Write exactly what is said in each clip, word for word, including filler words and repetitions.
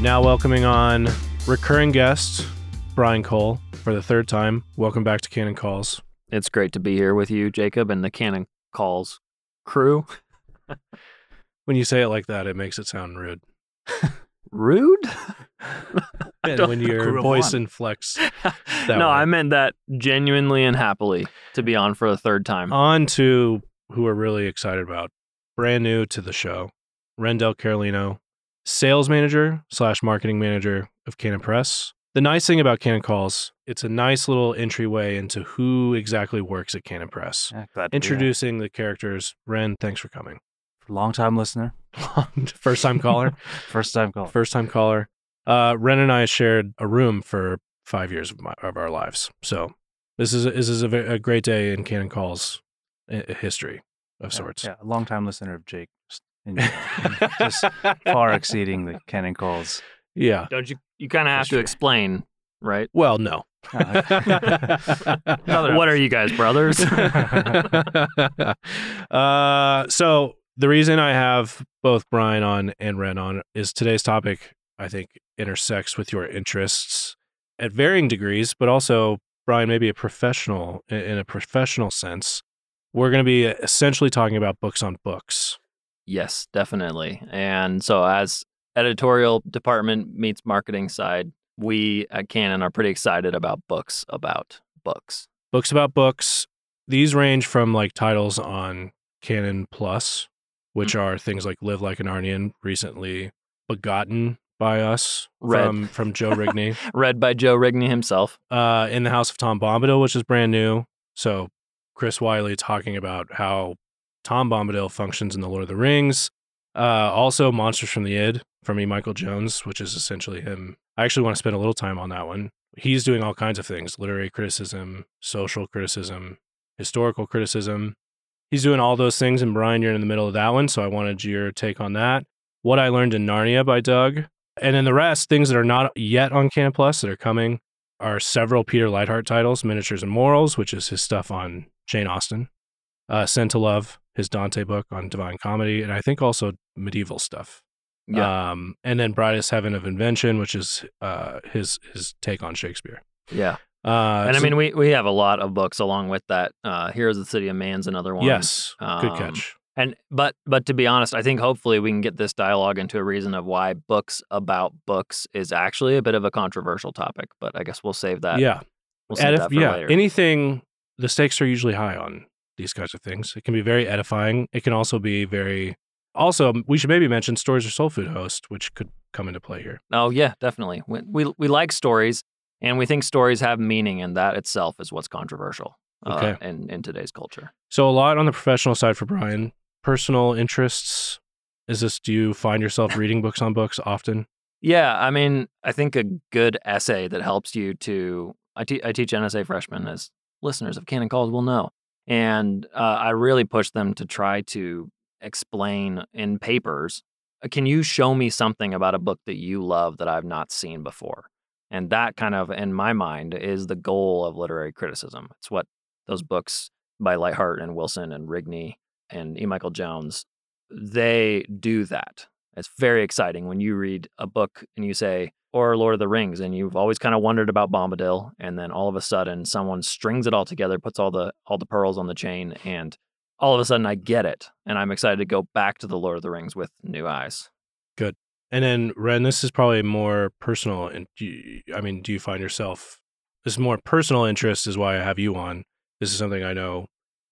right, now welcoming on recurring guest, Brian Cole, for the third time. Welcome back to Canon Calls. It's great to be here with you, Jacob, and the Canon Calls crew. When you say it like that, it makes it sound rude. Rude? And when your voice inflects that No, way. I meant that genuinely and happily to be on for a third time. On to who we're really excited about. Brand new to the show, Rendell Carolino, sales manager slash marketing manager of Canon Press. The nice thing about Canon Calls, it's a nice little entryway into who exactly works at Canon Press. Yeah, introducing the characters. Ren, thanks for coming. Long time listener. First time caller. First time caller. First time caller. Uh, Ren and I shared a room for five years of, my, of our lives. So this is, this is a, a great day in Canon Calls history of yeah, sorts. Yeah, a long time listener of Jake. In, in just far exceeding the Canon Calls. Yeah. Don't you you kind of have history. To explain, right? Well, no. Uh, no what are you guys, brothers? uh, so the reason I have both Brian on and Ren on is today's topic, I think, intersects with your interests at varying degrees, but also, Brian, maybe a professional, in a professional sense. We're going to be essentially talking about books on books. Yes, definitely. And so as editorial department meets marketing side, we at Canon are pretty excited about books about books. Books about books. These range from like titles on Canon Plus, which mm-hmm. are things like Live Like a Narnian, recently begotten by us Read. from from Joe Rigney. Read by Joe Rigney himself. Uh, In the House of Tom Bombadil, which is brand new. So Chris Wiley talking about how Tom Bombadil functions in The Lord of the Rings. Uh, also Monsters from the Id from E. Michael Jones, which is essentially him. I actually want to spend a little time on that one. He's doing all kinds of things, literary criticism, social criticism, historical criticism. He's doing all those things, and Brian, you're in the middle of that one, so I wanted your take on that. What I Learned in Narnia by Doug. And then the rest, things that are not yet on Canon Plus that are coming, are several Peter Leithart titles, Miniatures and Morals, which is his stuff on Jane Austen. Uh, Send to Love, his Dante book on Divine Comedy, and I think also medieval stuff. Yeah. Um, and then Brightest Heaven of Invention, which is uh, his his take on Shakespeare. Yeah. Uh, and so, I mean, we, we have a lot of books along with that. Uh, Heroes of the City of Man's another one. Yes, um, good catch. And but but to be honest, I think hopefully we can get this dialogue into a reason of why books about books is actually a bit of a controversial topic, but I guess we'll save that. Yeah. We'll save Edif- that for yeah. later. Anything, the stakes are usually high on these kinds of things. It can be very edifying. It can also be very... Also, we should maybe mention Stories or Soul Food host, which could come into play here. Oh, yeah, definitely. We, we, we like stories, and we think stories have meaning, and that itself is what's controversial uh, okay. in, in today's culture. So a lot on the professional side for Brian. Personal interests, is this, do you find yourself reading books on books often? Yeah, I mean, I think a good essay that helps you to... I, te- I teach N S A freshmen, as listeners of Canon Calls will know. And uh, I really push them to try to explain in papers, can you show me something about a book that you love that I've not seen before? And that kind of, in my mind, is the goal of literary criticism. It's what those books by Leithart and Wilson and Rigney and E. Michael Jones, they do that. It's very exciting when you read a book and you say, or Lord of the Rings, and you've always kind of wondered about Bombadil, and then all of a sudden someone strings it all together, puts all the all the pearls on the chain, and all of a sudden I get it, and I'm excited to go back to the Lord of the Rings with new eyes. Good. And then, Ren, this is probably more personal, and you, I mean, do you find yourself, this more personal interest is why I have you on. This is something I know,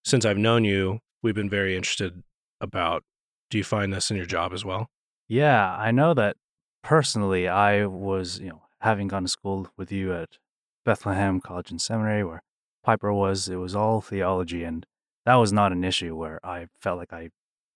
since I've known you, we've been very interested about. Do you find this in your job as well? Yeah, I know that. Personally, I was, you know, having gone to school with you at Bethlehem College and Seminary, where Piper was, it was all theology, and that was not an issue where I felt like I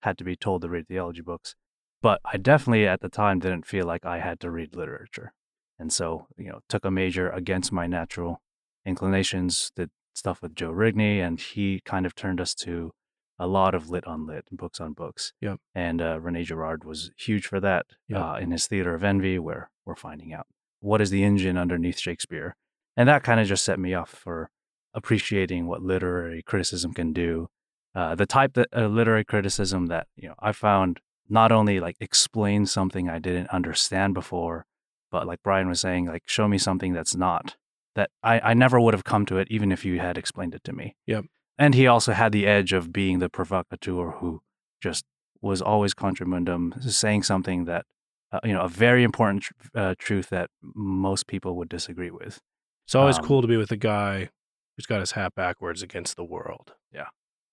had to be told to read theology books. But I definitely, at the time, didn't feel like I had to read literature. And so, you know, took a major against my natural inclinations, did stuff with Joe Rigney, and he kind of turned us to a lot of lit on lit and books on books. Yep. And uh, Rene Girard was huge for that yep. uh, in his Theater of Envy, where we're finding out what is the engine underneath Shakespeare. And that kind of just set me off for appreciating what literary criticism can do. Uh, the type of uh, literary criticism that, you know, I found not only like explains something I didn't understand before, But like Brian was saying, like, show me something that's not, that I, I never would have come to it, even if you had explained it to me. Yep. And he also had the edge of being the provocateur who just was always contramundum, saying something that, uh, you know, a very important tr- uh, truth that most people would disagree with. It's always um, cool to be with a guy who's got his hat backwards against the world. Yeah.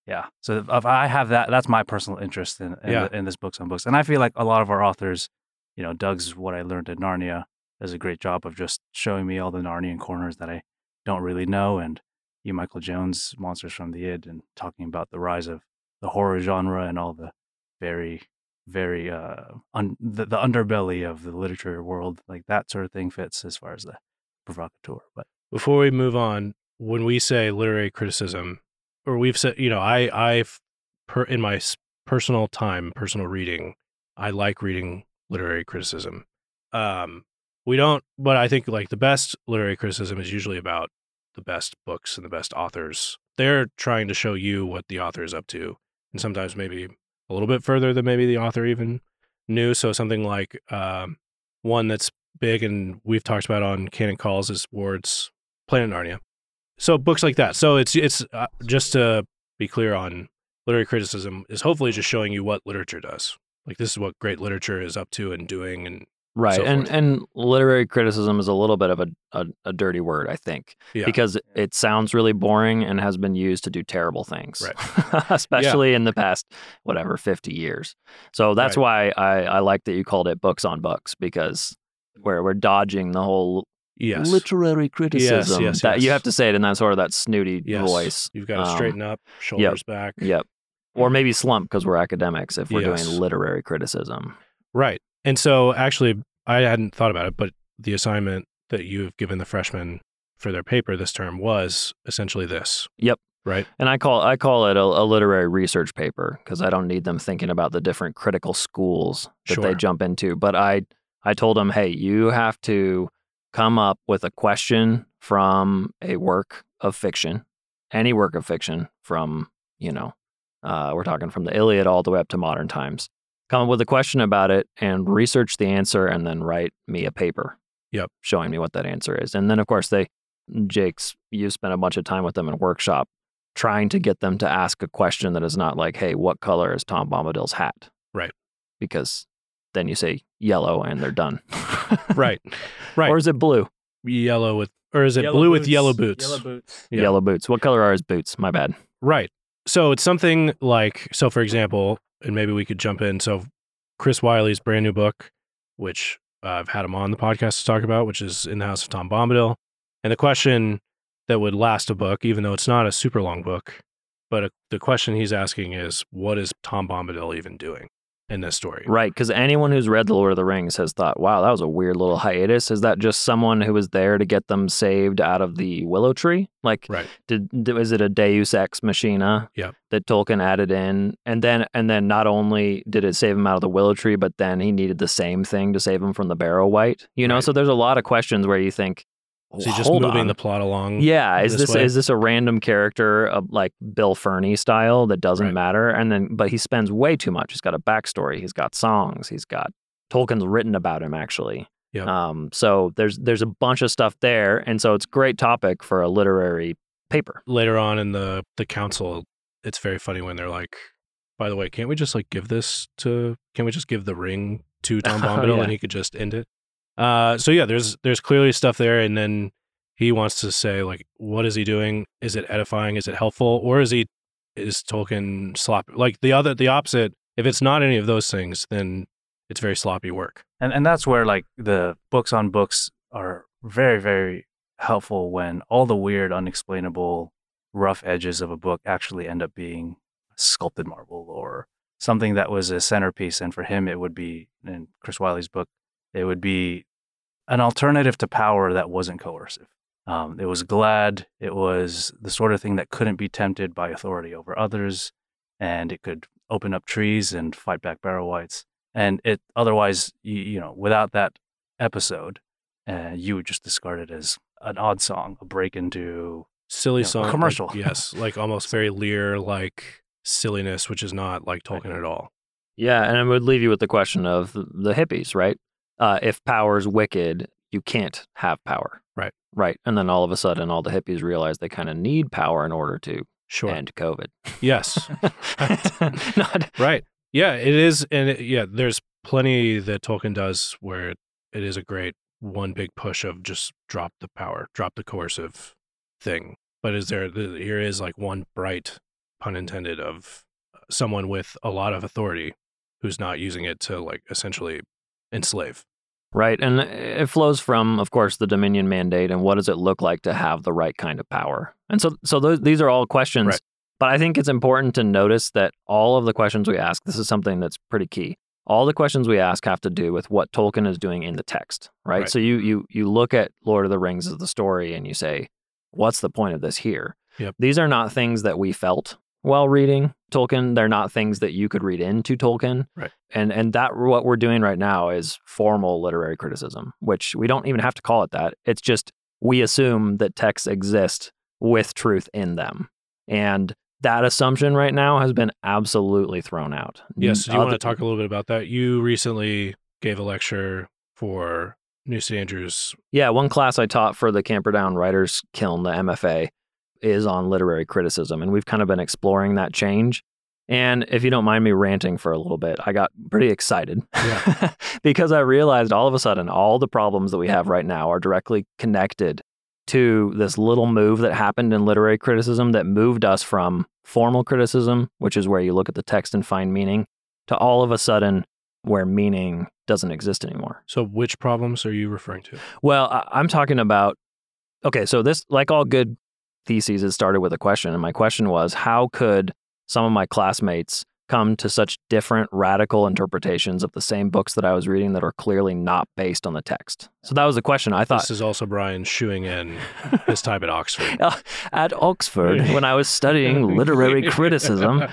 Yeah. So if I have that, that's my personal interest in in, yeah. in this Books on Books. And I feel like a lot of our authors, you know, Doug's What I Learned at Narnia does a great job of just showing me all the Narnian corners that I don't really know. And E. Michael Jones, Monsters from the Id, and talking about the rise of the horror genre and all the very, very, uh, un- the, the underbelly of the literature world. Like that sort of thing fits as far as the provocateur. But before we move on, when we say literary criticism, or we've said, you know, I, I've, per, in my personal time, personal reading, I like reading literary criticism. Um, we don't, but I think like the best literary criticism is usually about the best books and the best authors. They're trying to show you what the author is up to, and sometimes maybe a little bit further than maybe the author even knew. So something like um, one that's big and we've talked about on Canon Calls is Ward's Planet Narnia. So books like that. So it's it's uh, just to be clear on literary criticism is hopefully just showing you what literature does. Like this is what great literature is up to and doing and right. So and forth. And literary criticism is a little bit of a a, a dirty word, I think, yeah. because it sounds really boring and has been used to do terrible things, right. especially yeah. in the past whatever fifty years. So that's right. why I, I like that you called it Books on Books, because where we're dodging the whole. Yes. Literary criticism. Yes, yes, that yes. You have to say it in that sort of that snooty yes. voice. You've got to um, straighten up, shoulders yep, back. Yep. Or maybe slump because we're academics if we're yes. doing literary criticism. Right. And so actually, I hadn't thought about it, but the assignment that you've given the freshmen for their paper this term was essentially this. Yep. Right. And I call I call it a, a literary research paper because I don't need them thinking about the different critical schools that sure. they jump into. But I I told them, hey, you have to come up with a question from a work of fiction, any work of fiction from, you know, uh, we're talking from the Iliad all the way up to modern times. Come up with a question about it and research the answer and then write me a paper yep. showing me what that answer is. And then, of course, they, Jake's, you spent a bunch of time with them in a workshop trying to get them to ask a question that is not like, hey, what color is Tom Bombadil's hat? Right. Because then you say yellow and they're done. Right. Right. Or is it blue? Yellow with, or is it yellow blue boots. With yellow boots? Yellow boots. Yeah. Yellow boots. What color are his boots? My bad. Right. So it's something like, so for example, and maybe we could jump in. So Chris Wiley's brand new book, which I've had him on the podcast to talk about, which is In the House of Tom Bombadil. And the question that would last a book, even though it's not a super long book, but a, the question he's asking is, what is Tom Bombadil even doing in this story? Right, because anyone who's read The Lord of the Rings has thought, wow, that was a weird little hiatus. Is that just someone who was there to get them saved out of the willow tree? Like, right. did, is it a deus ex machina yep. that Tolkien added in? And then and then not only did it save him out of the willow tree, but then he needed the same thing to save him from the Barrow-wight. You know, right. so there's a lot of questions where you think, so he's just moving on. The plot along. Yeah, is this, this is this a random character of like Bill Ferny style that doesn't right. matter? And then, but he spends way too much. He's got a backstory. He's got songs. He's got Tolkien's written about him actually. Yep. Um. So there's there's a bunch of stuff there, and so it's a great topic for a literary paper. Later on in the the council, it's very funny when they're like, by the way, can't we just like give this to? Can we just give the ring to Tom Bombadil oh, yeah. and he could just end it? Uh, so yeah, there's there's clearly stuff there, and then he wants to say like, what is he doing? Is it edifying? Is it helpful? Or is he is Tolkien sloppy? Like the other, the opposite. If it's not any of those things, then it's very sloppy work. And and that's where like the books on books are very very helpful when all the weird, unexplainable, rough edges of a book actually end up being sculpted marble or something that was a centerpiece. And for him, it would be in Chris Wiley's book. It would be an alternative to power that wasn't coercive. Um, it was glad. It was the sort of thing that couldn't be tempted by authority over others, and it could open up trees and fight back Barrow-wights. And it otherwise, you, you know, without that episode, uh, you would just discard it as an odd song, a break into silly you know, song a commercial. Like, yes, like almost very Lear like silliness, which is not like Tolkien right. at all. Yeah, and it would leave you with the question of the hippies, right? uh, if power's wicked, you can't have power. Right. Right. And then all of a sudden, all the hippies realize they kind of need power in order to sure. end COVID. Yes. Not, right. Yeah, it is. And it, yeah, there's plenty that Tolkien does where it, it is a great one big push of just drop the power, drop the coercive thing. But is there, here is like one bright, pun intended, of someone with a lot of authority who's not using it to like essentially enslave. Right. And it flows from, of course, the Dominion Mandate and what does it look like to have the right kind of power? And so so those, these are all questions. Right. But I think it's important to notice that all of the questions we ask, this is something that's pretty key. All the questions we ask have to do with what Tolkien is doing in the text, right? Right. So you you you look at Lord of the Rings as the story and you say, what's the point of this here? Yep. These are not things that we felt while reading Tolkien. They're not things that you could read into Tolkien. Right. And and that what we're doing right now is formal literary criticism, which we don't even have to call it that. It's just we assume that texts exist with truth in them. And that assumption right now has been absolutely thrown out. Yes. Do you want to talk a little bit about that? You recently gave a lecture for New St Andrews. Yeah. One class I taught for the Camperdown Writers Kiln, the M F A, is on literary criticism. And we've kind of been exploring that change. And if you don't mind me ranting for a little bit, I got pretty excited yeah. because I realized all of a sudden all the problems that we have right now are directly connected to this little move that happened in literary criticism that moved us from formal criticism, which is where you look at the text and find meaning, to all of a sudden where meaning doesn't exist anymore. So which problems are you referring to? Well, I- I'm talking about, okay, so this, like all good theses, it started with a question. And my question was, how could some of my classmates come to such different radical interpretations of the same books that I was reading that are clearly not based on the text? So that was the question. I thought this is also Brian shooing in his time at Oxford. Uh, at Oxford, when I was studying literary criticism.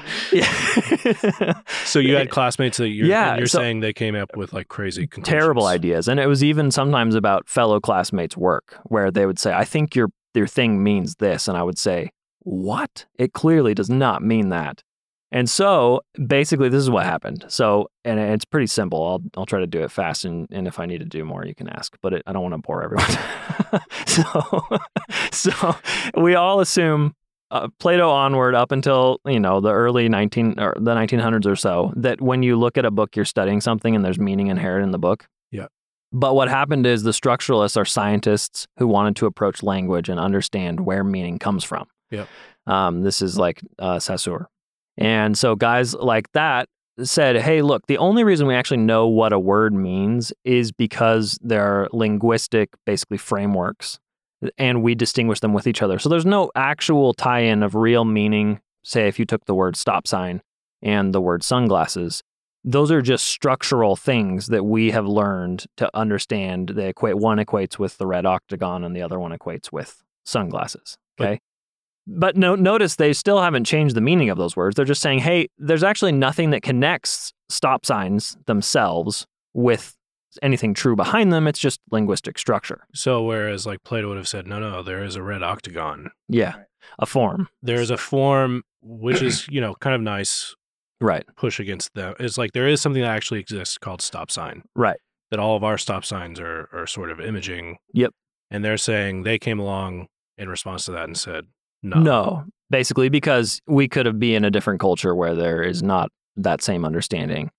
So you had classmates that you're, yeah, you're so, saying they came up with like crazy conclusions. Terrible ideas. And it was even sometimes about fellow classmates' work where they would say, I think your your thing means this. And I would say, what? It clearly does not mean that. And so basically this is what happened. So, and it's pretty simple. I'll I'll try to do it fast. And, and if I need to do more, you can ask, but it, I don't want to bore everyone. so, so we all assume uh, Plato onward up until, you know, the early nineteen or the nineteen hundreds or so, that when you look at a book, you're studying something and there's meaning inherent in the book. Yeah. But what happened is the structuralists are scientists who wanted to approach language and understand where meaning comes from. Yeah. Um, this is like uh, Saussure. And so guys like that said, hey, look, the only reason we actually know what a word means is because there are linguistic, basically, frameworks, and we distinguish them with each other. So there's no actual tie-in of real meaning. Say if you took the word stop sign and the word sunglasses, those are just structural things that we have learned to understand. They equate, one equates with the red octagon and the other one equates with sunglasses. Okay. But- But no, notice they still haven't changed the meaning of those words. They're just saying, hey, there's actually nothing that connects stop signs themselves with anything true behind them. It's just linguistic structure. So whereas like Plato would have said, no, no, there is a red octagon. Yeah, a form. There is a form, which is, you know, kind of nice. Right. Push against them. It's like there is something that actually exists called stop sign. Right. That all of our stop signs are, are sort of imaging. Yep. And they're saying they came along in response to that and said, No. no, basically, because we could have been in a different culture where there is not that same understanding.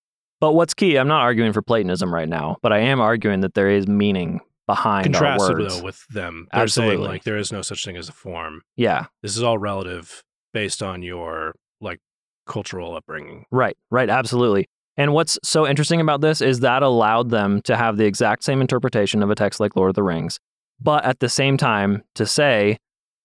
But what's key, I'm not arguing for Platonism right now, but I am arguing that there is meaning behind Contrasted, our words. Though, with them. They're Absolutely. Saying, like, there is no such thing as a form. Yeah. This is all relative based on your, like, cultural upbringing. Right, right, absolutely. And what's so interesting about this is that allowed them to have the exact same interpretation of a text like Lord of the Rings, but at the same time to say,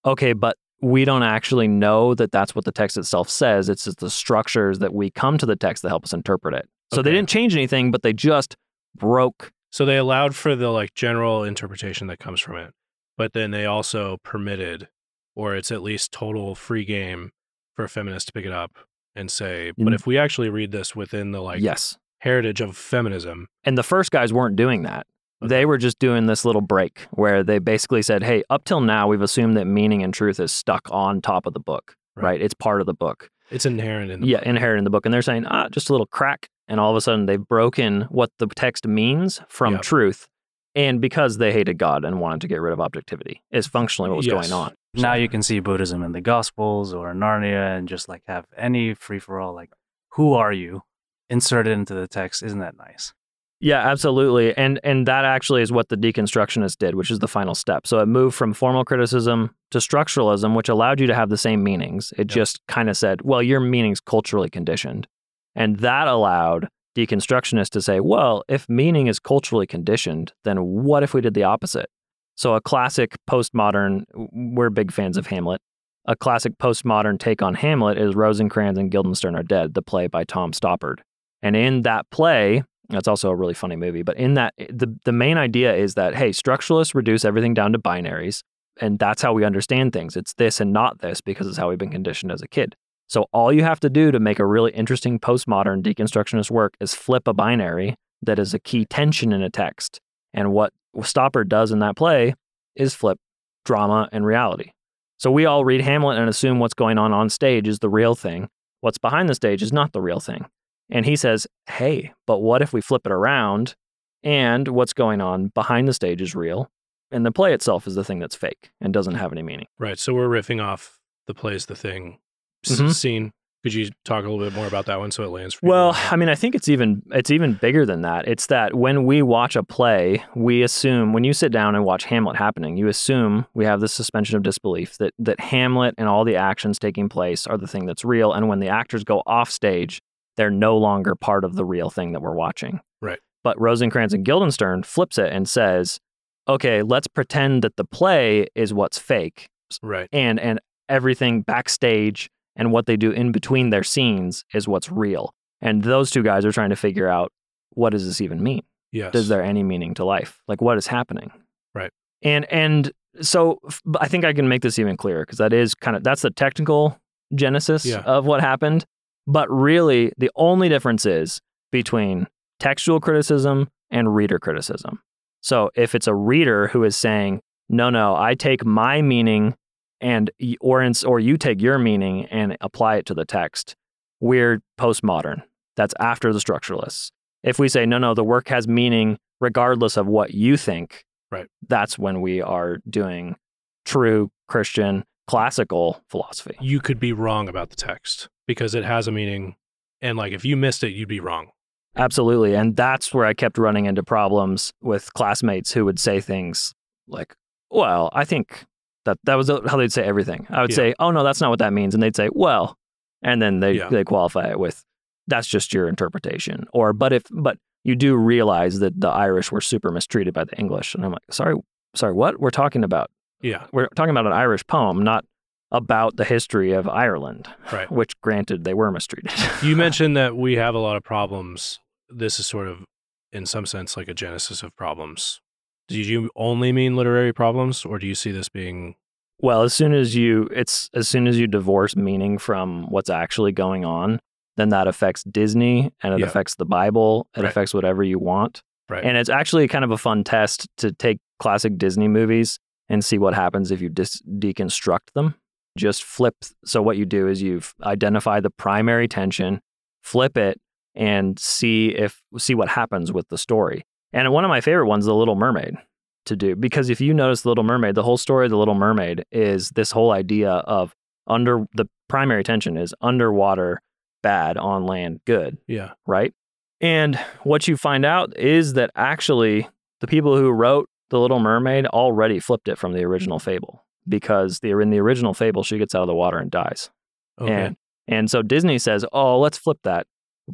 okay, but we don't actually know that that's what the text itself says. It's just the structures that we come to the text that help us interpret it. So okay. They didn't change anything, but they just broke. So they allowed for the like general interpretation that comes from it, but then they also permitted, or it's at least total free game for a feminist to pick it up and say, mm-hmm. but if we actually read this within the like yes. heritage of feminism. And the first guys weren't doing that. They were just doing this little break where they basically said, hey, up till now, we've assumed that meaning and truth is stuck on top of the book, right? right? It's part of the book. It's inherent in the yeah, book. Yeah, inherent in the book. And they're saying, ah, just a little crack And all of a sudden they've broken what the text means from yep. truth. And because they hated God and wanted to get rid of objectivity is functionally what was yes. going on. Now you can see Buddhism in the Gospels or Narnia and just like have any free-for-all, like, who are you? Inserted into the text. Isn't that nice? Yeah, absolutely. And and that actually is what the deconstructionists did, which is the final step. So it moved from formal criticism to structuralism, which allowed you to have the same meanings. It yep. just kind of said, well, your meaning's culturally conditioned. And that allowed deconstructionists to say, well, if meaning is culturally conditioned, then what if we did the opposite? So a classic postmodern, we're big fans of Hamlet. A classic postmodern take on Hamlet is Rosencrantz and Guildenstern Are Dead, the play by Tom Stoppard. And in that play, that's also a really funny movie, but in that, the, the main idea is that, hey, structuralists reduce everything down to binaries, and that's how we understand things. It's this and not this because it's how we've been conditioned as a kid. So all you have to do to make a really interesting postmodern deconstructionist work is flip a binary that is a key tension in a text. And what Stoppard does in that play is flip drama and reality. So we all read Hamlet and assume what's going on on stage is the real thing. What's behind the stage is not the real thing. And he says, hey, but what if we flip it around and what's going on behind the stage is real and the play itself is the thing that's fake and doesn't have any meaning. Right. So we're riffing off the play's the thing mm-hmm. scene. Could you talk a little bit more about that one so it lands for you? Well, I mean, I think it's even it's even bigger than that. It's that when we watch a play, we assume, when you sit down and watch Hamlet happening, you assume we have this suspension of disbelief that that Hamlet and all the actions taking place are the thing that's real. And when the actors go off stage, they're no longer part of the real thing that we're watching. Right. But Rosencrantz and Guildenstern flips it and says, okay, let's pretend that the play is what's fake. Right. And and everything backstage and what they do in between their scenes is what's real. And those two guys are trying to figure out, what does this even mean? Yes. Does there any meaning to life? Like, what is happening? Right. And and so I think I can make this even clearer because that is kind of, that's the technical genesis yeah. of what happened. But really, the only difference is between textual criticism and reader criticism. So if it's a reader who is saying, no, no, I take my meaning and or, or you take your meaning and apply it to the text. We're postmodern. That's after the structuralists. If we say, no, no, the work has meaning regardless of what you think, right. that's when we are doing true Christian classical philosophy. You could be wrong about the text because it has a meaning. And like, if you missed it, you'd be wrong. Absolutely. And that's where I kept running into problems with classmates who would say things like, well, I think... That that was how they'd say everything. I would yeah. say, oh, no, that's not what that means. And they'd say, well, and then they, yeah. they qualify it with, that's just your interpretation. Or, but if, but you do realize that the Irish were super mistreated by the English. And I'm like, sorry, sorry, what? We're talking about, yeah, we're talking about an Irish poem, not about the history of Ireland, right. which granted they were mistreated. You mentioned that we have a lot of problems. This is sort of, in some sense, like a genesis of problems. Do you only mean literary problems, or do you see this being? Well, as soon as you it's as soon as you divorce meaning from what's actually going on, then that affects Disney and it yeah. affects the Bible. It right. affects whatever you want. Right. And it's actually kind of a fun test to take classic Disney movies and see what happens if you dis- deconstruct them. Just flip. So what you do is you identify the primary tension, flip it, and see if see what happens with the story. And one of my favorite ones, The Little Mermaid, to do. Because if you notice The Little Mermaid, the whole story of The Little Mermaid is this whole idea of under the primary tension is underwater bad, on land good. Yeah. Right? And what you find out is that actually the people who wrote The Little Mermaid already flipped it from the original fable. Because the, in the original fable, she gets out of the water and dies. Okay. And, and so Disney says, oh, let's flip that.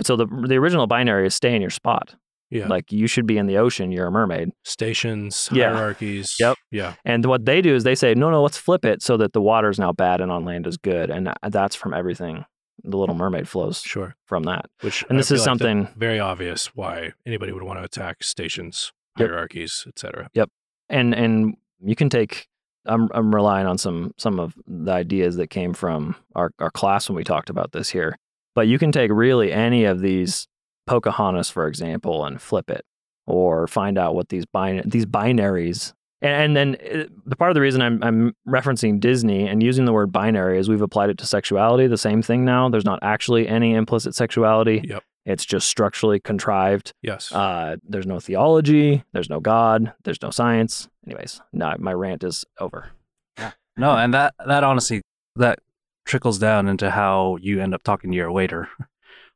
So the the original binary is stay in your spot. Yeah. Like, you should be in the ocean, you're a mermaid. Stations, yeah. hierarchies. Yep. Yeah. And what they do is they say, no, no, let's flip it so that the water is now bad and on land is good. And that's from everything. The Little Mermaid flows sure. from that. Which and this I is something like very obvious why anybody would want to attack stations, yep. hierarchies, et cetera. Yep. And and you can take, I'm I'm relying on some some of the ideas that came from our, our class when we talked about this here. But you can take really any of these, Pocahontas, for example, and flip it, or find out what these bin- these binaries. And, and then it, the part of the reason I'm, I'm referencing Disney and using the word binary is we've applied it to sexuality. The same thing now. There's not actually any implicit sexuality. Yep. It's just structurally contrived. Yes. Uh, there's no theology. There's no God. There's no science. Anyways, no, my rant is over. Yeah. No, and that, that honestly, that trickles down into how you end up talking to your waiter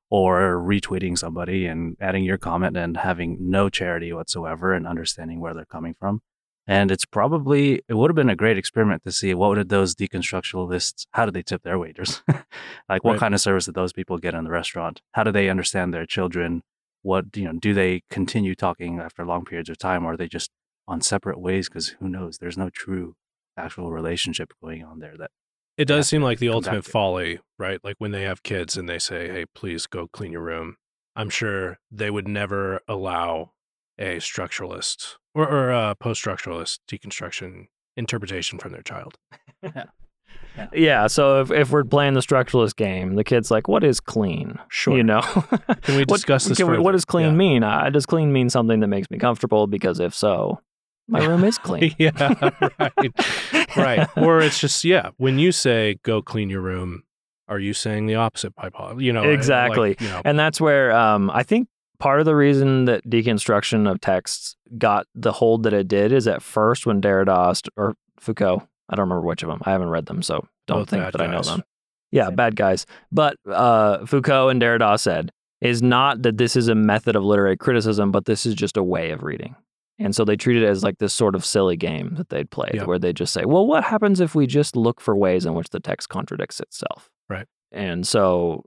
or retweeting somebody and adding your comment and having no charity whatsoever and understanding where they're coming from. And it's probably, it would have been a great experiment to see what did those deconstructionalists, how did they tip their waiters? Like, what right. kind of service did those people get in the restaurant? How do they understand their children? What, you know, do they continue talking after long periods of time? Or are they just on separate ways? Because who knows? There's no true actual relationship going on there. That It does seem like the ultimate folly, right? Like when they have kids and they say, hey, please go clean your room. I'm sure they would never allow a structuralist or, or a post-structuralist deconstruction interpretation from their child. yeah. yeah. Yeah. So if, if we're playing the structuralist game, the kid's like, what is clean? Sure. You know, can we discuss what, this? Can we, what does clean yeah. mean? Uh, does clean mean something that makes me comfortable? Because if so, my room is clean. yeah. Right. right. Or it's just, yeah. When you say go clean your room, are you saying the opposite by Paul? You know, exactly. Like, you know, and that's where um, I think, part of the reason that deconstruction of texts got the hold that it did is at first when Derrida or Foucault, I don't remember which of them, I haven't read them, so don't Both think that guys. I know them. Yeah, Same. bad guys. But uh, Foucault and Derrida said is not that this is a method of literary criticism, but this is just a way of reading. And so they treat it as like this sort of silly game that they'd play yeah. where they just say, well, what happens if we just look for ways in which the text contradicts itself? Right. And so...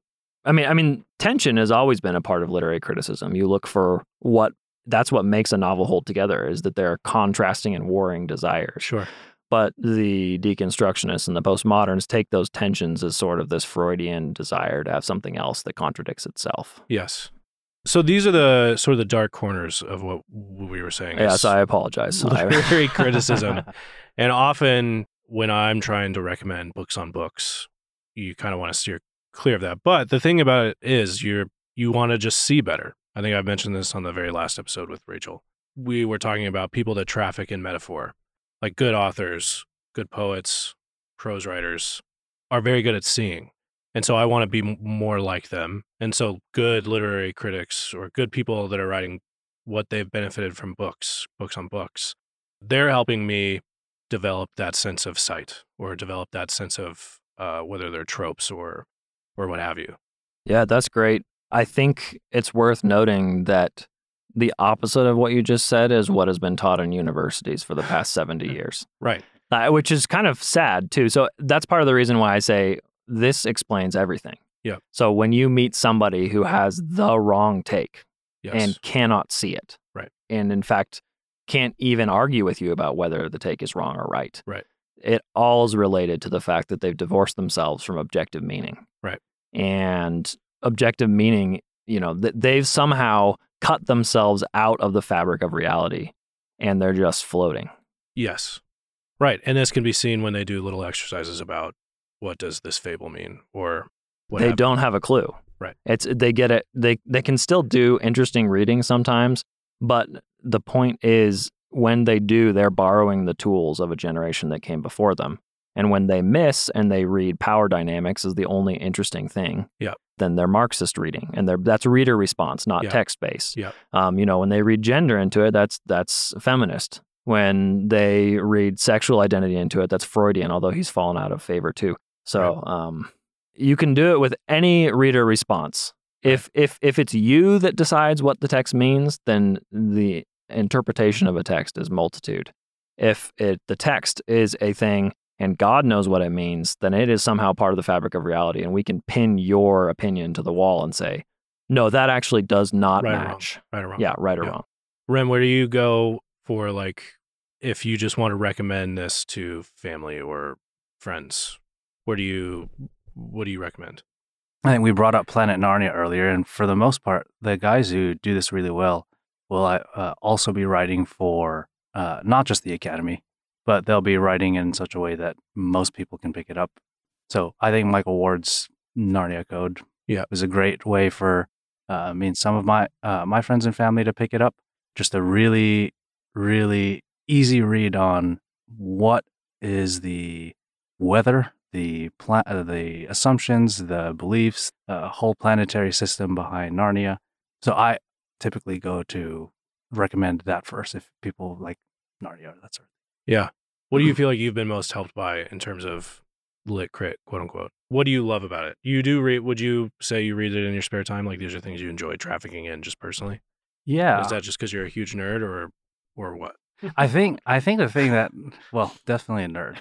I mean, I mean, tension has always been a part of literary criticism. You look for what, that's what makes a novel hold together, is that there are contrasting and warring desires. Sure. But the deconstructionists and the postmoderns take those tensions as sort of this Freudian desire to have something else that contradicts itself. Yes. So these are the sort of the dark corners of what we were saying. Yes, I apologize. Literary criticism. And often when I'm trying to recommend books on books, you kind of want to steer clear of that. But the thing about it is you're you want to just see better. I think I've mentioned this on the very last episode with Rachel. We were talking about people that traffic in metaphor. Like good authors, good poets, prose writers are very good at seeing. And so I want to be more like them. And so good literary critics or good people that are writing what they've benefited from books, books on books, they're helping me develop that sense of sight or develop that sense of uh, whether they're tropes or or what have you. Yeah, that's great. I think it's worth noting that the opposite of what you just said is what has been taught in universities for the past seventy years. Right. Uh, which is kind of sad, too. So that's part of the reason why I say this explains everything. Yeah. So when you meet somebody who has the wrong take yes. and cannot see it, right, and in fact, can't even argue with you about whether the take is wrong or right, right, it all is related to the fact that they've divorced themselves from objective meaning. Right. And objective meaning, you know, th- they've somehow cut themselves out of the fabric of reality and they're just floating. Yes. Right. And this can be seen when they do little exercises about what does this fable mean or what They happened? Don't have a clue. Right. It's they get it. They, they can still do interesting reading sometimes, but the point is when they do, they're borrowing the tools of a generation that came before them. And when they miss and they read power dynamics is the only interesting thing, yep. then they're Marxist reading. And they're, that's reader response, not yep. text-based. Yep. Um, you know, when they read gender into it, that's that's feminist. When they read sexual identity into it, that's Freudian, although he's fallen out of favor too. So right. um, you can do it with any reader response. If, if, if it's you that decides what the text means, then the interpretation of a text is multitude. If it the text is a thing and God knows what it means, then it is somehow part of the fabric of reality. And we can pin your opinion to the wall and say, no, that actually does not right match. Or right or wrong. Yeah, right or yeah. wrong. Ren, where do you go for, like, if you just want to recommend this to family or friends, where do you, what do you recommend? I think we brought up Planet Narnia earlier. And for the most part, the guys who do this really well will uh, also be writing for uh, not just the Academy, but they'll be writing in such a way that most people can pick it up. So I think Michael Ward's Narnia Code yeah. was a great way for, uh, I mean, some of my uh, my friends and family to pick it up. Just a really, really easy read on what is the weather, the pla- uh, the assumptions, the beliefs, the whole planetary system behind Narnia. So I typically go to recommend that first if people like Narnia or that sort of thing. Yeah. What do you feel like you've been most helped by in terms of lit crit, quote unquote? What do you love about it? You do read, would you say you read it in your spare time? Like these are things you enjoy trafficking in just personally? Yeah. Is that just because you're a huge nerd or or what? I think I think the thing that, well, definitely a nerd,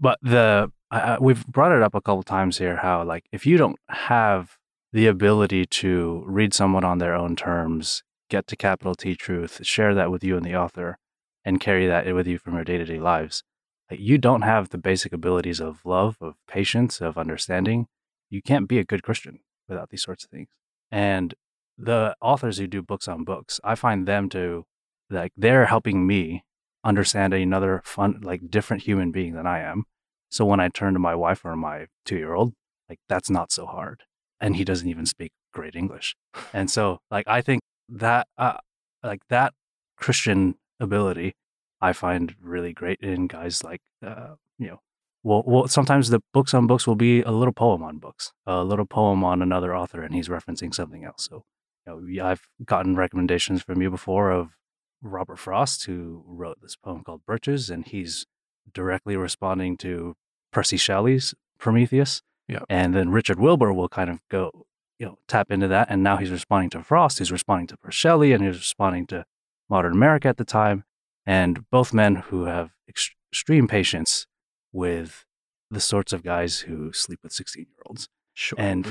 but the uh, we've brought it up a couple times here how like if you don't have the ability to read someone on their own terms, get to capital T truth, share that with you and the author, and carry that with you from your day-to-day lives, like, you don't have the basic abilities of love, of patience, of understanding. You can't be a good Christian without these sorts of things. And the authors who do books on books, I find them to, like, they're helping me understand another fun, like, different human being than I am. So when I turn to my wife or my two-year-old, like, that's not so hard. And he doesn't even speak great English. And so, like, I think that, uh, like, that Christian ability I find really great in guys like, uh, you know, well, well, sometimes the books on books will be a little poem on books, a little poem on another author, and he's referencing something else. So, you know, I've gotten recommendations from you before of Robert Frost, who wrote this poem called Birches, and he's directly responding to Percy Shelley's Prometheus. Yeah. And then Richard Wilbur will kind of go, you know, tap into that. And now he's responding to Frost, he's responding to Percy Shelley, and he's responding to modern America at the time. And both men who have ex- extreme patience with the sorts of guys who sleep with sixteen-year-olds. Sure. And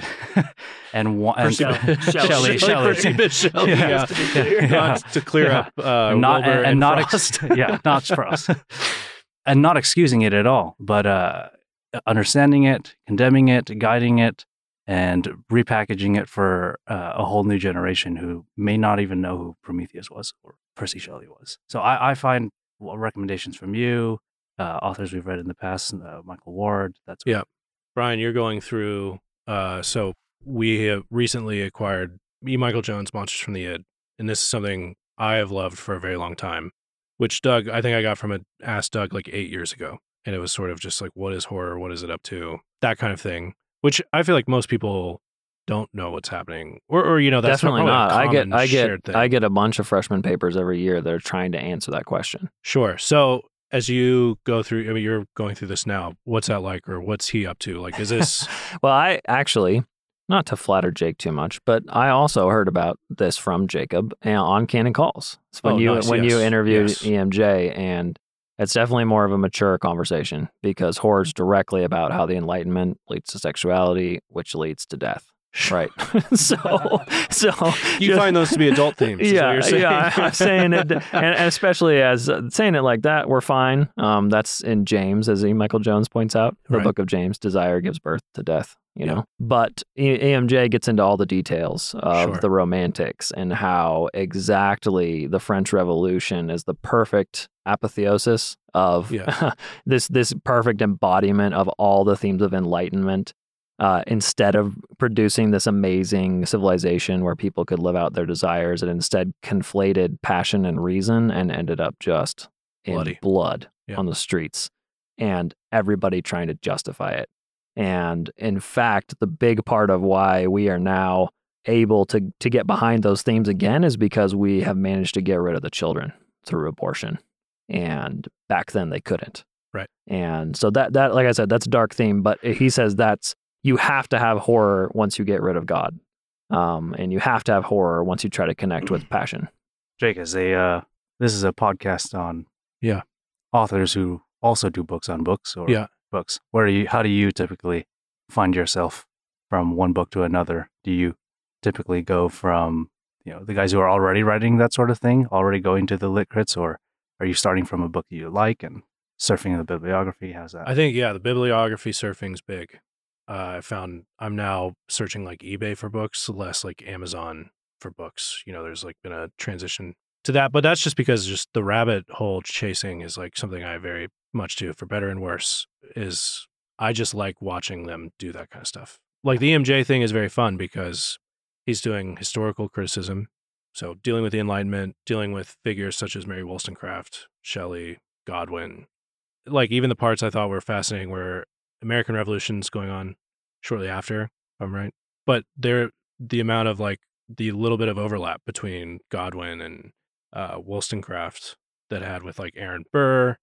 and one and Shelley, Shelley, Shelley, yeah, yeah, to clear yeah. up, uh, not Wilbur and, and, and not ex- yeah, not Frost, and not excusing it at all, but uh, understanding it, condemning it, guiding it, and repackaging it for uh, a whole new generation who may not even know who Prometheus was or Percy Shelley was. So I, I find well, recommendations from you, uh, authors we've read in the past, uh, Michael Ward. That's yeah, Brian, you're going through. Uh, so we have recently acquired E. Michael Jones, Monsters from the Id, and this is something I have loved for a very long time, which Doug, I think I got from a Ask Doug like eight years ago, and it was sort of just like, what is horror? What is it up to? That kind of thing, which I feel like most people don't know what's happening, or, or you know, that's definitely not. not. I get, I get, I get a bunch of freshman papers every year that are trying to answer that question. Sure. So as you go through, I mean, you're going through this now. What's that like, or what's he up to? Like, is this? Well, I actually, not to flatter Jake too much, but I also heard about this from Jacob on Canon Calls. It's when oh, you nice. when yes. you interviewed yes. E M J, and it's definitely more of a mature conversation because horror's directly about how the Enlightenment leads to sexuality, which leads to death. Right. so, so you just, find those to be adult themes. Yeah. Is what you're yeah. I'm saying it, and especially as uh, saying it like that, we're fine. Um, that's in James, as E. Michael Jones points out, the right. book of James, desire gives birth to death, you yeah. know, but E M J gets into all the details of sure. the romantics and how exactly the French Revolution is the perfect apotheosis of yeah. this, this perfect embodiment of all the themes of enlightenment. Uh, instead of producing this amazing civilization where people could live out their desires, it instead conflated passion and reason and ended up just in Bloody. blood yeah. on the streets and everybody trying to justify it. And in fact, the big part of why we are now able to, to get behind those themes again is because we have managed to get rid of the children through abortion. And back then they couldn't. Right. And so that, that like I said, that's a dark theme, but he says that's you have to have horror once you get rid of God. Um, and you have to have horror once you try to connect with passion. Jake, is a, uh, this is a podcast on yeah authors who also do books on books or yeah. books. Where are you? How do you typically find yourself from one book to another? Do you typically go from, you know, the guys who are already writing that sort of thing, already going to the lit crits, or are you starting from a book that you like and surfing in the bibliography? How's that? I think, yeah, the bibliography surfing's big. Uh, I found I'm now searching like eBay for books, less like Amazon for books. You know, there's like been a transition to that, but that's just because just the rabbit hole chasing is like something I very much do for better and worse is I just like watching them do that kind of stuff. Like the E M J thing is very fun because he's doing historical criticism. So dealing with the Enlightenment, dealing with figures such as Mary Wollstonecraft, Shelley, Godwin, like even the parts I thought were fascinating were American Revolution's going on shortly after, if I'm right. But there, the amount of like the little bit of overlap between Godwin and uh, Wollstonecraft that I had with like Aaron Burr,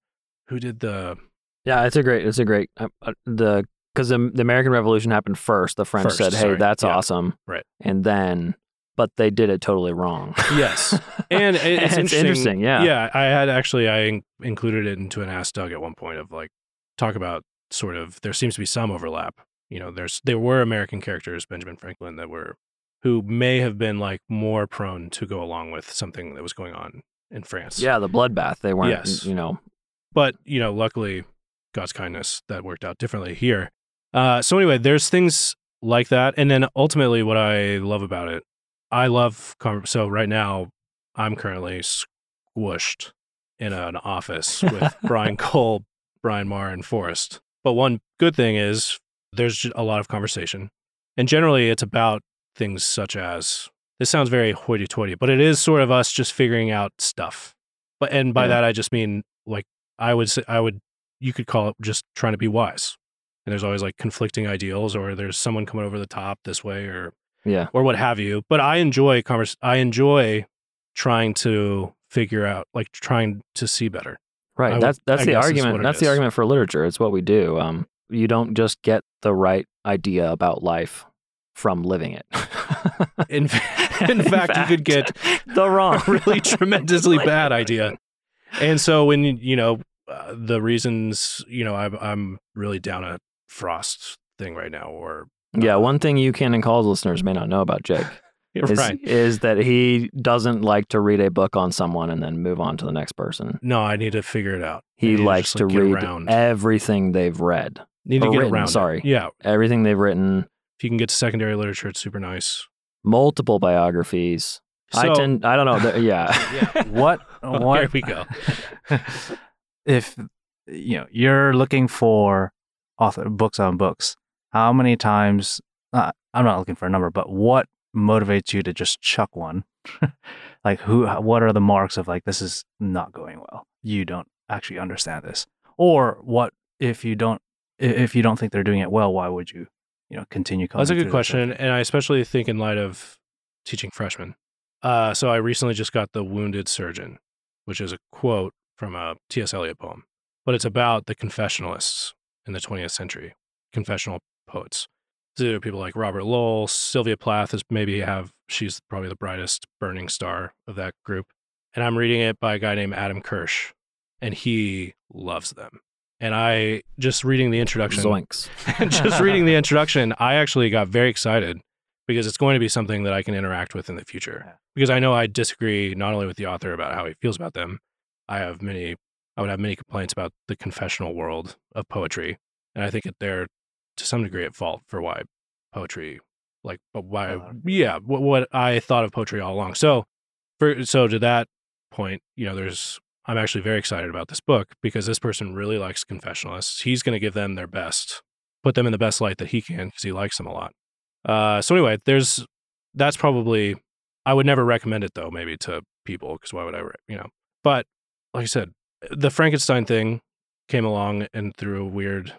who did the yeah, it's a great, it's a great uh, the because the, the American Revolution happened first. The French first, said, "Hey, sorry. that's yeah. awesome," right? And then, but they did it totally wrong. Yes, and it's, and it's interesting. interesting. Yeah, yeah. I had actually I in- included it into an Ask Doug at one point of like talk about sort of there seems to be some overlap. You know, there's there were American characters, Benjamin Franklin, that were who may have been like more prone to go along with something that was going on in France. Yeah, the bloodbath. They weren't. Yes. You know, but you know, luckily, God's kindness that worked out differently here. Uh, so anyway, there's things like that, and then ultimately, what I love about it, I love. Con- so right now, I'm currently squished in a, an office with Brian Cole, Brian Maher, and Forrest. But one good thing is there's a lot of conversation, and generally, it's about things such as this. Sounds very hoity-toity, but it is sort of us just figuring out stuff. But and by yeah. that, I just mean like I would say I would. You could call it just trying to be wise. And there's always like conflicting ideals or there's someone coming over the top this way or yeah. or what have you. But I enjoy convers- I enjoy trying to figure out, like trying to see better. Right. I, that's that's I the argument. That's is. the argument for literature. It's what we do. Um, you don't just get the right idea about life from living it. in, in, in fact, fact, you could get the wrong, really tremendously bad idea. And so when, you know, Uh, the reasons, you know, I'm, I'm really down a Frost thing right now. Or uh, yeah, one thing you Canon Calls listeners may not know about Jake is, right. is that he doesn't like to read a book on someone and then move on to the next person. No, I need to figure it out. He likes to, just, to like, read everything they've read. Need to get written, around. Sorry, it. yeah, everything they've written. If you can get to secondary literature, it's super nice. Multiple biographies. So, I tend, I don't know. The, yeah. yeah, what? what? Here we go. If you know you're looking for author books on books, how many times? Uh, I'm not looking for a number, but what motivates you to just chuck one? Like who? What are the marks of like this is not going well? You don't actually understand this, or what if you don't? If you don't think they're doing it well, why would you? You know, continue. That's a good question, that? And I especially think in light of teaching freshmen. Uh, so I recently just got The Wounded Surgeon, which is a quote from a T S Eliot poem, but it's about the confessionalists in the twentieth century, confessional poets. So people like Robert Lowell, Sylvia Plath is maybe have, she's probably the brightest burning star of that group. And I'm reading it by a guy named Adam Kirsch, and he loves them. And I, just reading the introduction, Zoinks. just reading the introduction, I actually got very excited because it's going to be something that I can interact with in the future. Because I know I disagree not only with the author about how he feels about them, I have many, I would have many complaints about the confessional world of poetry. And I think that they're to some degree at fault for why poetry, like, but why, uh, yeah, what, what I thought of poetry all along. So, for, so to that point, you know, there's, I'm actually very excited about this book because this person really likes confessionalists. He's going to give them their best, put them in the best light that he can because he likes them a lot. Uh, so anyway, there's, that's probably, I would never recommend it though, maybe to people because why would I, you know, but like I said, the Frankenstein thing came along and threw a weird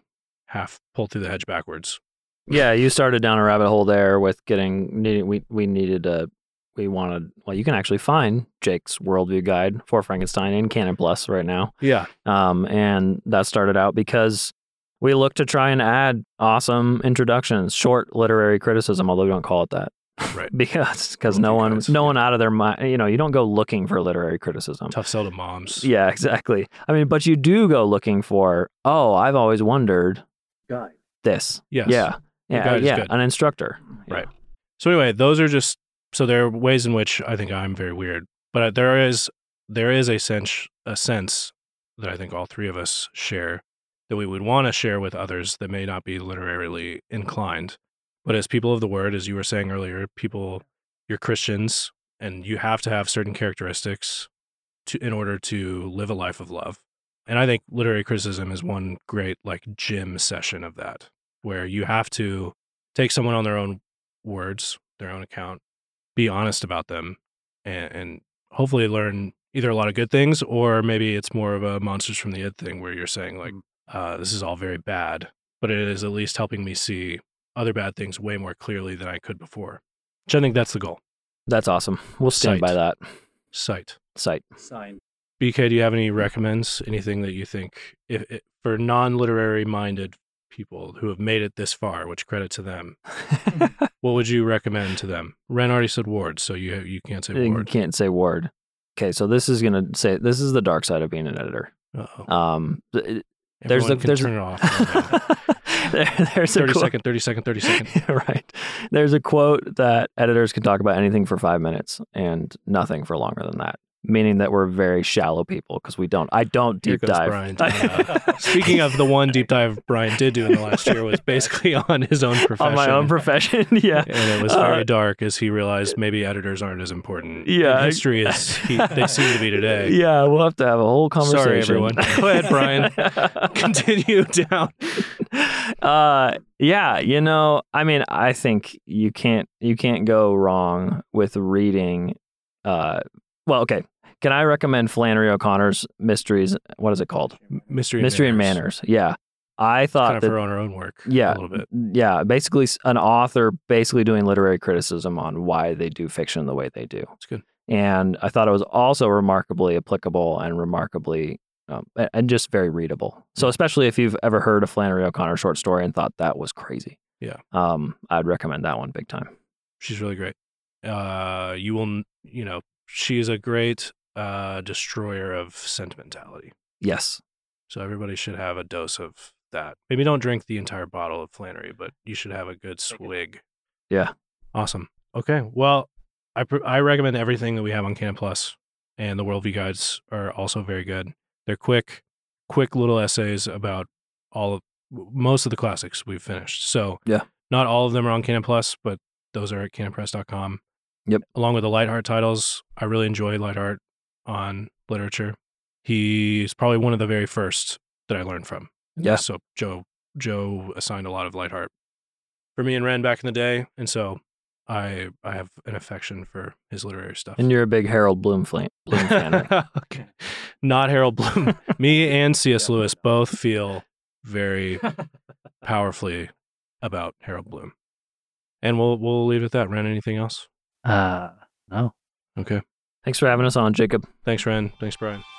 half pull through the hedge backwards. Yeah, you started down a rabbit hole there with getting, we we needed a, we wanted, well, you can actually find Jake's worldview guide for Frankenstein in Canon Plus right now. Yeah. Um, and that started out because we looked to try and add awesome introductions, short literary criticism, although we don't call it that. Right, because because no one guys. no one out of their mind, you know, you don't go looking for literary criticism. Tough sell to moms. Yeah, exactly. I mean, but you do go looking for. Oh, I've always wondered. Guide this. Yes. Yeah. Yeah. Yeah. An instructor. Yeah. Right. So anyway, those are just so there are ways in which I think I'm very weird, but there is there is a sense a sense that I think all three of us share that we would want to share with others that may not be literarily inclined. But as people of the word, as you were saying earlier, people, you're Christians, and you have to have certain characteristics to in order to live a life of love. And I think literary criticism is one great like gym session of that, where you have to take someone on their own words, their own account, be honest about them, and, and hopefully learn either a lot of good things, or maybe it's more of a Monsters from the Id thing where you're saying like, uh, this is all very bad. but it is at least helping me see other bad things way more clearly than I could before. Which I think that's the goal. That's awesome. We'll stand Sight. by that. Sight. Sight. Sign. B K, do you have any recommends? Anything that you think if, if for non-literary minded people who have made it this far, which credit to them, what would you recommend to them? Ren already said Ward, so you you can't say Ward. You can't say Ward. Okay, so this is gonna say this is the dark side of being an editor. Uh-oh. Um, it, there's a, can there's turn a... it off. Right there, there's thirty a qu- second, thirty second, thirty second. Right. There's a quote that editors can talk about anything for five minutes and nothing for longer than that. Meaning that we're very shallow people because we don't. I don't deep dive. Brian, uh, speaking of the one deep dive Brian did do in the last year was basically on his own profession. On my own profession, yeah. And it was very uh, dark as he realized maybe editors aren't as important. Yeah, in history is he, they seem to be today. Yeah, we'll have to have a whole conversation. Sorry, everyone. Go ahead, Brian. Continue down. Uh, yeah, you know, I mean, I think you can't you can't go wrong with reading. Uh, well, okay. Can I recommend Flannery O'Connor's Mysteries? What is it called? Mystery and Mystery Manners. and Manners. Yeah. I thought kind of that, her on her own work. Yeah. A little bit. Yeah. Basically, an author basically doing literary criticism on why they do fiction the way they do. That's good. And I thought it was also remarkably applicable and remarkably, um, and just very readable. So especially if you've ever heard a Flannery O'Connor short story and thought that was crazy. Yeah. Um, I'd recommend that one big time. She's really great. Uh, you will, you know, she is a great Uh, destroyer of sentimentality. Yes. So everybody should have a dose of that. Maybe don't drink the entire bottle of Flannery, but you should have a good swig. Yeah. Awesome. Okay. Well, I pr- I recommend everything that we have on Canon Plus, and the Worldview Guides are also very good. They're quick, quick little essays about all of most of the classics we've finished. So yeah, not all of them are on Canon Plus, but those are at canon press dot com. Yep. Along with the Leithart titles, I really enjoy Leithart on literature. He's probably one of the very first that I learned from. Yeah. So Joe Joe assigned a lot of Leithart for me and Ren back in the day, and so I I have an affection for his literary stuff. And you're a big Harold Bloom, fl- Bloom fan. Right? Okay. Not Harold Bloom. Me and C S Lewis both feel very powerfully about Harold Bloom. And we'll we'll leave it at that. Ren, anything else? Uh, no. Okay. Thanks for having us on, Jacob. Thanks, Ren. Thanks, Brian.